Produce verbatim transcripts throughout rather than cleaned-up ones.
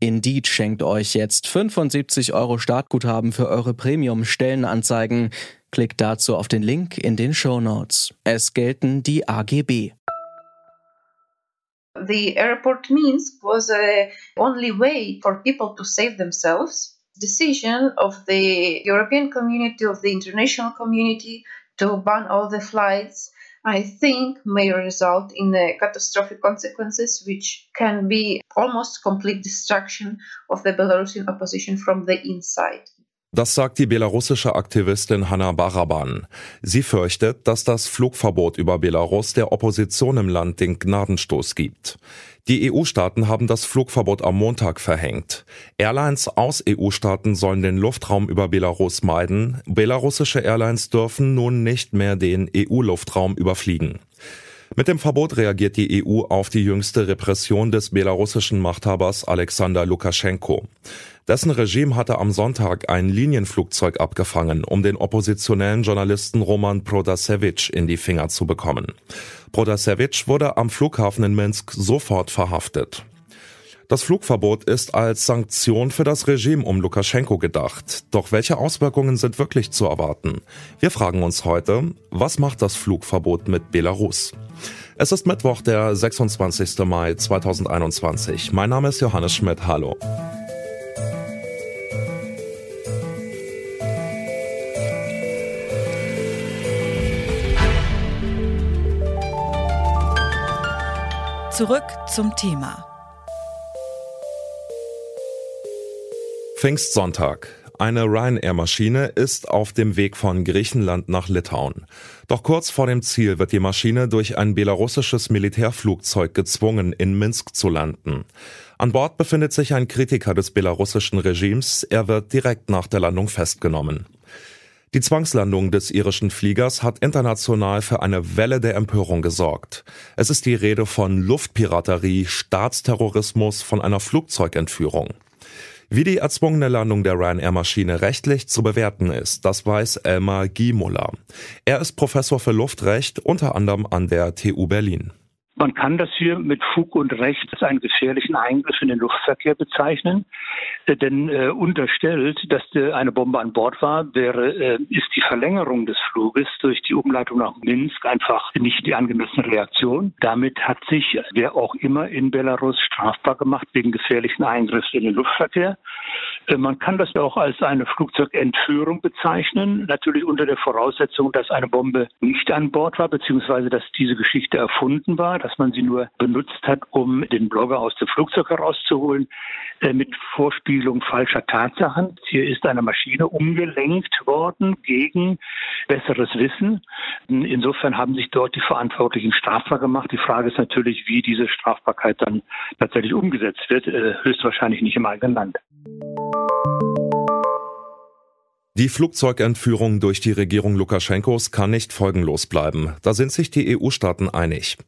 Indeed schenkt euch jetzt fünfundsiebzig Euro Startguthaben für eure Premium-Stellenanzeigen. Klickt dazu auf den Link in den Shownotes. Es gelten die A G B. The airport means was the only way for people to save themselves. Decision of the European community, of the international community to ban all the flights, I think may result in uh, catastrophic consequences, which can be almost complete destruction of the Belarusian opposition from the inside. Das sagt die belarussische Aktivistin Hanna Baraban. Sie fürchtet, dass das Flugverbot über Belarus der Opposition im Land den Gnadenstoß gibt. Die E U-Staaten haben das Flugverbot am Montag verhängt. Airlines aus E U-Staaten sollen den Luftraum über Belarus meiden. Belarussische Airlines dürfen nun nicht mehr den E U-Luftraum überfliegen. Mit dem Verbot reagiert die E U auf die jüngste Repression des belarussischen Machthabers Alexander Lukaschenko. Dessen Regime hatte am Sonntag ein Linienflugzeug abgefangen, um den oppositionellen Journalisten Roman Protasewitsch in die Finger zu bekommen. Protasewitsch wurde am Flughafen in Minsk sofort verhaftet. Das Flugverbot ist als Sanktion für das Regime um Lukaschenko gedacht. Doch welche Auswirkungen sind wirklich zu erwarten? Wir fragen uns heute, was macht das Flugverbot mit Belarus? Es ist Mittwoch, der sechsundzwanzigster Mai zweitausendeinundzwanzig. Mein Name ist Johannes Schmidt. Hallo. Zurück zum Thema. Pfingstsonntag. Eine Ryanair-Maschine ist auf dem Weg von Griechenland nach Litauen. Doch kurz vor dem Ziel wird die Maschine durch ein belarussisches Militärflugzeug gezwungen, in Minsk zu landen. An Bord befindet sich ein Kritiker des belarussischen Regimes. Er wird direkt nach der Landung festgenommen. Die Zwangslandung des irischen Fliegers hat international für eine Welle der Empörung gesorgt. Es ist die Rede von Luftpiraterie, Staatsterrorismus, von einer Flugzeugentführung. Wie die erzwungene Landung der Ryanair-Maschine rechtlich zu bewerten ist, das weiß Elmar Giemüller. Er ist Professor für Luftrecht, unter anderem an der T U Berlin. Man kann das hier mit Fug und Recht als einen gefährlichen Eingriff in den Luftverkehr bezeichnen. Denn äh, unterstellt, dass äh, eine Bombe an Bord war, wäre, äh, ist die Verlängerung des Fluges durch die Umleitung nach Minsk einfach nicht die angemessene Reaktion. Damit hat sich wer auch immer in Belarus strafbar gemacht wegen gefährlichen Eingriffs in den Luftverkehr. Äh, man kann das auch als eine Flugzeugentführung bezeichnen. Natürlich unter der Voraussetzung, dass eine Bombe nicht an Bord war, beziehungsweise dass diese Geschichte erfunden war, dass man sie nur benutzt hat, um den Blogger aus dem Flugzeug herauszuholen, äh, mit Vorspielung falscher Tatsachen. Hier ist eine Maschine umgelenkt worden gegen besseres Wissen. Insofern haben sich dort die Verantwortlichen strafbar gemacht. Die Frage ist natürlich, wie diese Strafbarkeit dann tatsächlich umgesetzt wird, äh, höchstwahrscheinlich nicht im eigenen Land. Die Flugzeugentführung durch die Regierung Lukaschenkos kann nicht folgenlos bleiben. Da sind sich die E U-Staaten einig.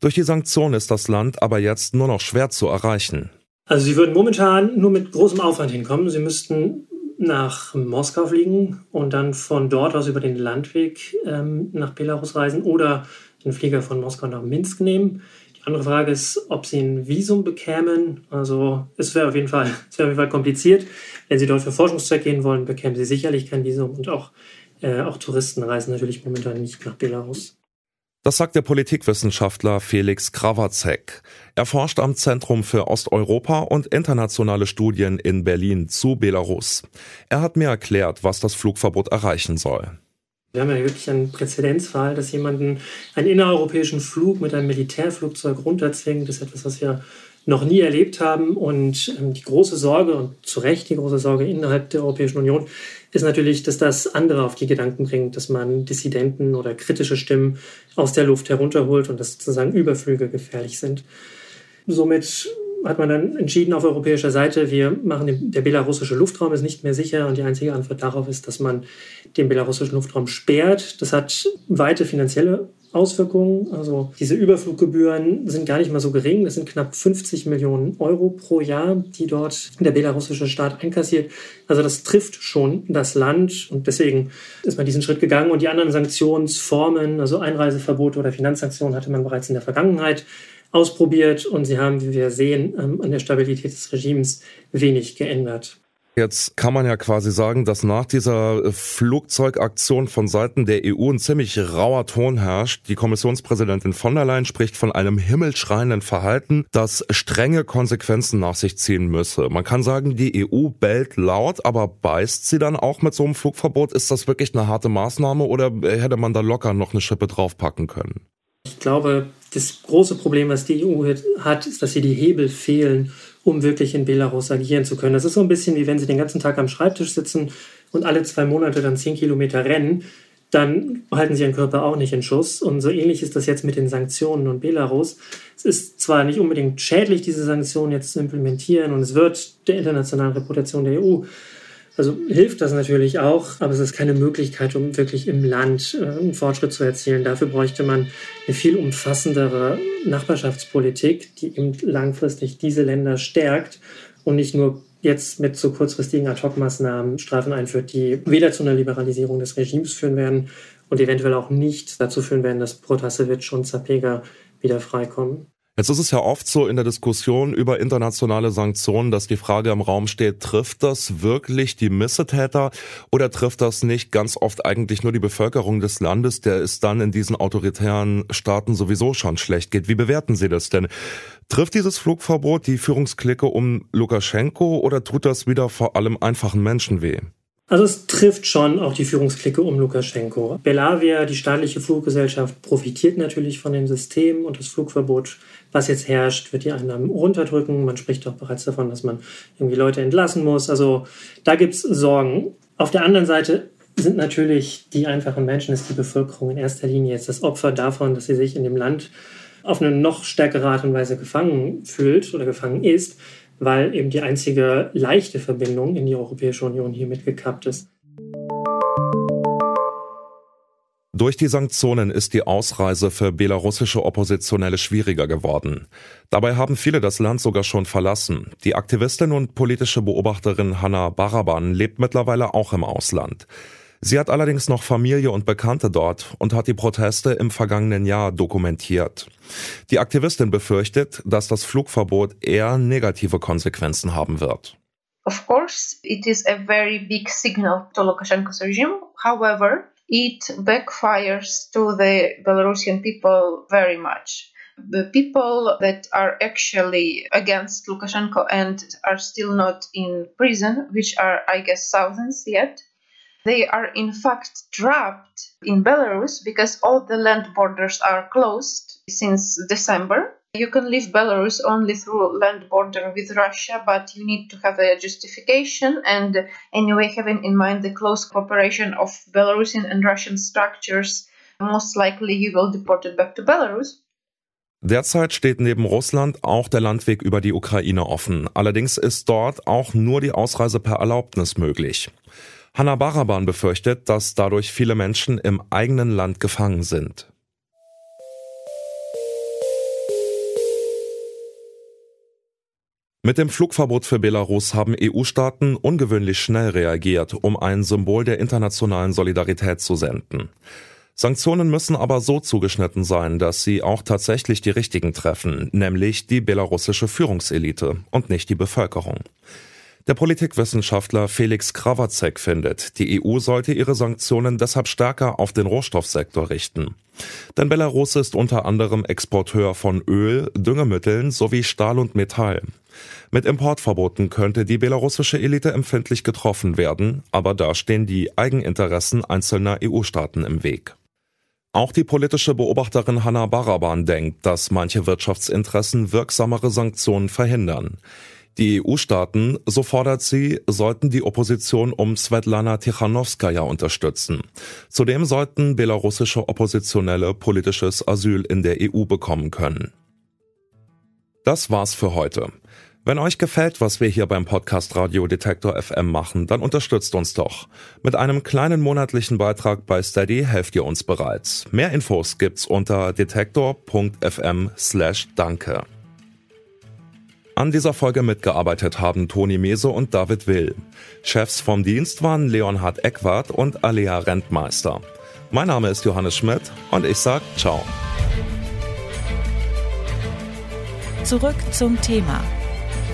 Durch die Sanktionen ist das Land aber jetzt nur noch schwer zu erreichen. Also sie würden momentan nur mit großem Aufwand hinkommen. Sie müssten nach Moskau fliegen und dann von dort aus über den Landweg ähm, nach Belarus reisen oder den Flieger von Moskau nach Minsk nehmen. Die andere Frage ist, ob sie ein Visum bekämen. Also es wäre auf jeden Fall, es wäre auf jeden Fall kompliziert. Wenn Sie dort für Forschungszweck gehen wollen, bekämen Sie sicherlich kein Visum und auch, äh, auch Touristen reisen natürlich momentan nicht nach Belarus. Das sagt der Politikwissenschaftler Felix Krawacek. Er forscht am Zentrum für Osteuropa und internationale Studien in Berlin zu Belarus. Er hat mir erklärt, was das Flugverbot erreichen soll. Wir haben ja wirklich einen Präzedenzfall, dass jemanden einen innereuropäischen Flug mit einem Militärflugzeug runterzwingt. Das ist etwas, was wir noch nie erlebt haben. Und die große Sorge, und zu Recht die große Sorge innerhalb der Europäischen Union, ist natürlich, dass das andere auf die Gedanken bringt, dass man Dissidenten oder kritische Stimmen aus der Luft herunterholt und dass sozusagen Überflüge gefährlich sind. Somit hat man dann entschieden auf europäischer Seite, wir machen den, der belarussische Luftraum ist nicht mehr sicher und die einzige Antwort darauf ist, dass man den belarussischen Luftraum sperrt. Das hat weite finanzielle Auswirkungen. Also diese Überfluggebühren sind gar nicht mal so gering. Das sind knapp fünfzig Millionen Euro pro Jahr, die dort der belarussische Staat einkassiert. Also das trifft schon das Land und deswegen ist man diesen Schritt gegangen. Und die anderen Sanktionsformen, also Einreiseverbote oder Finanzsanktionen, hatte man bereits in der Vergangenheit ausprobiert und sie haben, wie wir sehen, an der Stabilität des Regimes wenig geändert. Jetzt kann man ja quasi sagen, dass nach dieser Flugzeugaktion von Seiten der E U ein ziemlich rauer Ton herrscht. Die Kommissionspräsidentin von der Leyen spricht von einem himmelschreienden Verhalten, das strenge Konsequenzen nach sich ziehen müsse. Man kann sagen, die E U bellt laut, aber beißt sie dann auch mit so einem Flugverbot? Ist das wirklich eine harte Maßnahme oder hätte man da locker noch eine Schippe draufpacken können? Ich glaube, das große Problem, was die E U hat, ist, dass ihr die Hebel fehlen, um wirklich in Belarus agieren zu können. Das ist so ein bisschen wie wenn sie den ganzen Tag am Schreibtisch sitzen und alle zwei Monate dann zehn Kilometer rennen, dann halten sie ihren Körper auch nicht in Schuss. Und so ähnlich ist das jetzt mit den Sanktionen und Belarus. Es ist zwar nicht unbedingt schädlich, diese Sanktionen jetzt zu implementieren und es wird der internationalen Reputation der E U, also hilft das natürlich auch, aber es ist keine Möglichkeit, um wirklich im Land einen Fortschritt zu erzielen. Dafür bräuchte man eine viel umfassendere Nachbarschaftspolitik, die eben langfristig diese Länder stärkt und nicht nur jetzt mit so kurzfristigen Ad-hoc-Maßnahmen Strafen einführt, die weder zu einer Liberalisierung des Regimes führen werden und eventuell auch nicht dazu führen werden, dass Protasewitsch und Sapega wieder freikommen. Jetzt ist es ja oft so in der Diskussion über internationale Sanktionen, dass die Frage im Raum steht, trifft das wirklich die Missetäter oder trifft das nicht ganz oft eigentlich nur die Bevölkerung des Landes, der es dann in diesen autoritären Staaten sowieso schon schlecht geht? Wie bewerten Sie das denn? Trifft dieses Flugverbot die Führungsklicke um Lukaschenko oder tut das wieder vor allem einfachen Menschen weh? Also es trifft schon auch die Führungsklicke um Lukaschenko. Belavia, die staatliche Fluggesellschaft, profitiert natürlich von dem System und das Flugverbot, was jetzt herrscht, wird die Einnahmen runterdrücken. Man spricht auch bereits davon, dass man irgendwie Leute entlassen muss. Also da gibt es Sorgen. Auf der anderen Seite sind natürlich die einfachen Menschen, ist die Bevölkerung in erster Linie jetzt das Opfer davon, dass sie sich in dem Land auf eine noch stärkere Art und Weise gefangen fühlt oder gefangen ist, weil eben die einzige leichte Verbindung in die Europäische Union hiermit gekappt ist. Durch die Sanktionen ist die Ausreise für belarussische Oppositionelle schwieriger geworden. Dabei haben viele das Land sogar schon verlassen. Die Aktivistin und politische Beobachterin Hanna Baraban lebt mittlerweile auch im Ausland. Sie hat allerdings noch Familie und Bekannte dort und hat die Proteste im vergangenen Jahr dokumentiert. Die Aktivistin befürchtet, dass das Flugverbot eher negative Konsequenzen haben wird. Of course, it is a very big signal to Lukashenko's regime. However, it backfires to the Belarusian people very much. The people that are actually against Lukashenko and are still not in prison, which are, I guess, thousands yet, they are in fact trapped in Belarus because all the land borders are closed since December. You can leave Belarus only through land border with Russia, but you need to have a justification and anyway having in mind the close cooperation of Belarusian and Russian structures, most likely you will be deported back to Belarus. Derzeit steht neben Russland auch der Landweg über die Ukraine offen. Allerdings ist dort auch nur die Ausreise per Erlaubnis möglich. Hanna Baraban befürchtet, dass dadurch viele Menschen im eigenen Land gefangen sind. Mit dem Flugverbot für Belarus haben E U-Staaten ungewöhnlich schnell reagiert, um ein Symbol der internationalen Solidarität zu senden. Sanktionen müssen aber so zugeschnitten sein, dass sie auch tatsächlich die Richtigen treffen, nämlich die belarussische Führungselite und nicht die Bevölkerung. Der Politikwissenschaftler Felix Krawacek findet, die E U sollte ihre Sanktionen deshalb stärker auf den Rohstoffsektor richten. Denn Belarus ist unter anderem Exporteur von Öl, Düngemitteln sowie Stahl und Metall. Mit Importverboten könnte die belarussische Elite empfindlich getroffen werden, aber da stehen die Eigeninteressen einzelner E U-Staaten im Weg. Auch die politische Beobachterin Hanna Baraban denkt, dass manche Wirtschaftsinteressen wirksamere Sanktionen verhindern. Die E U-Staaten, so fordert sie, sollten die Opposition um Svetlana Tichanowskaja unterstützen. Zudem sollten belarussische Oppositionelle politisches Asyl in der E U bekommen können. Das war's für heute. Wenn euch gefällt, was wir hier beim Podcast Radio Detektor F M machen, dann unterstützt uns doch. Mit einem kleinen monatlichen Beitrag bei Steady helft ihr uns bereits. Mehr Infos gibt's unter detektor punkt f m slash danke. An dieser Folge mitgearbeitet haben Toni Mese und David Will. Chefs vom Dienst waren Leonhard Eckwart und Alea Rentmeister. Mein Name ist Johannes Schmidt und ich sag ciao. Zurück zum Thema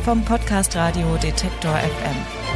vom Podcast Radio Detektor F M.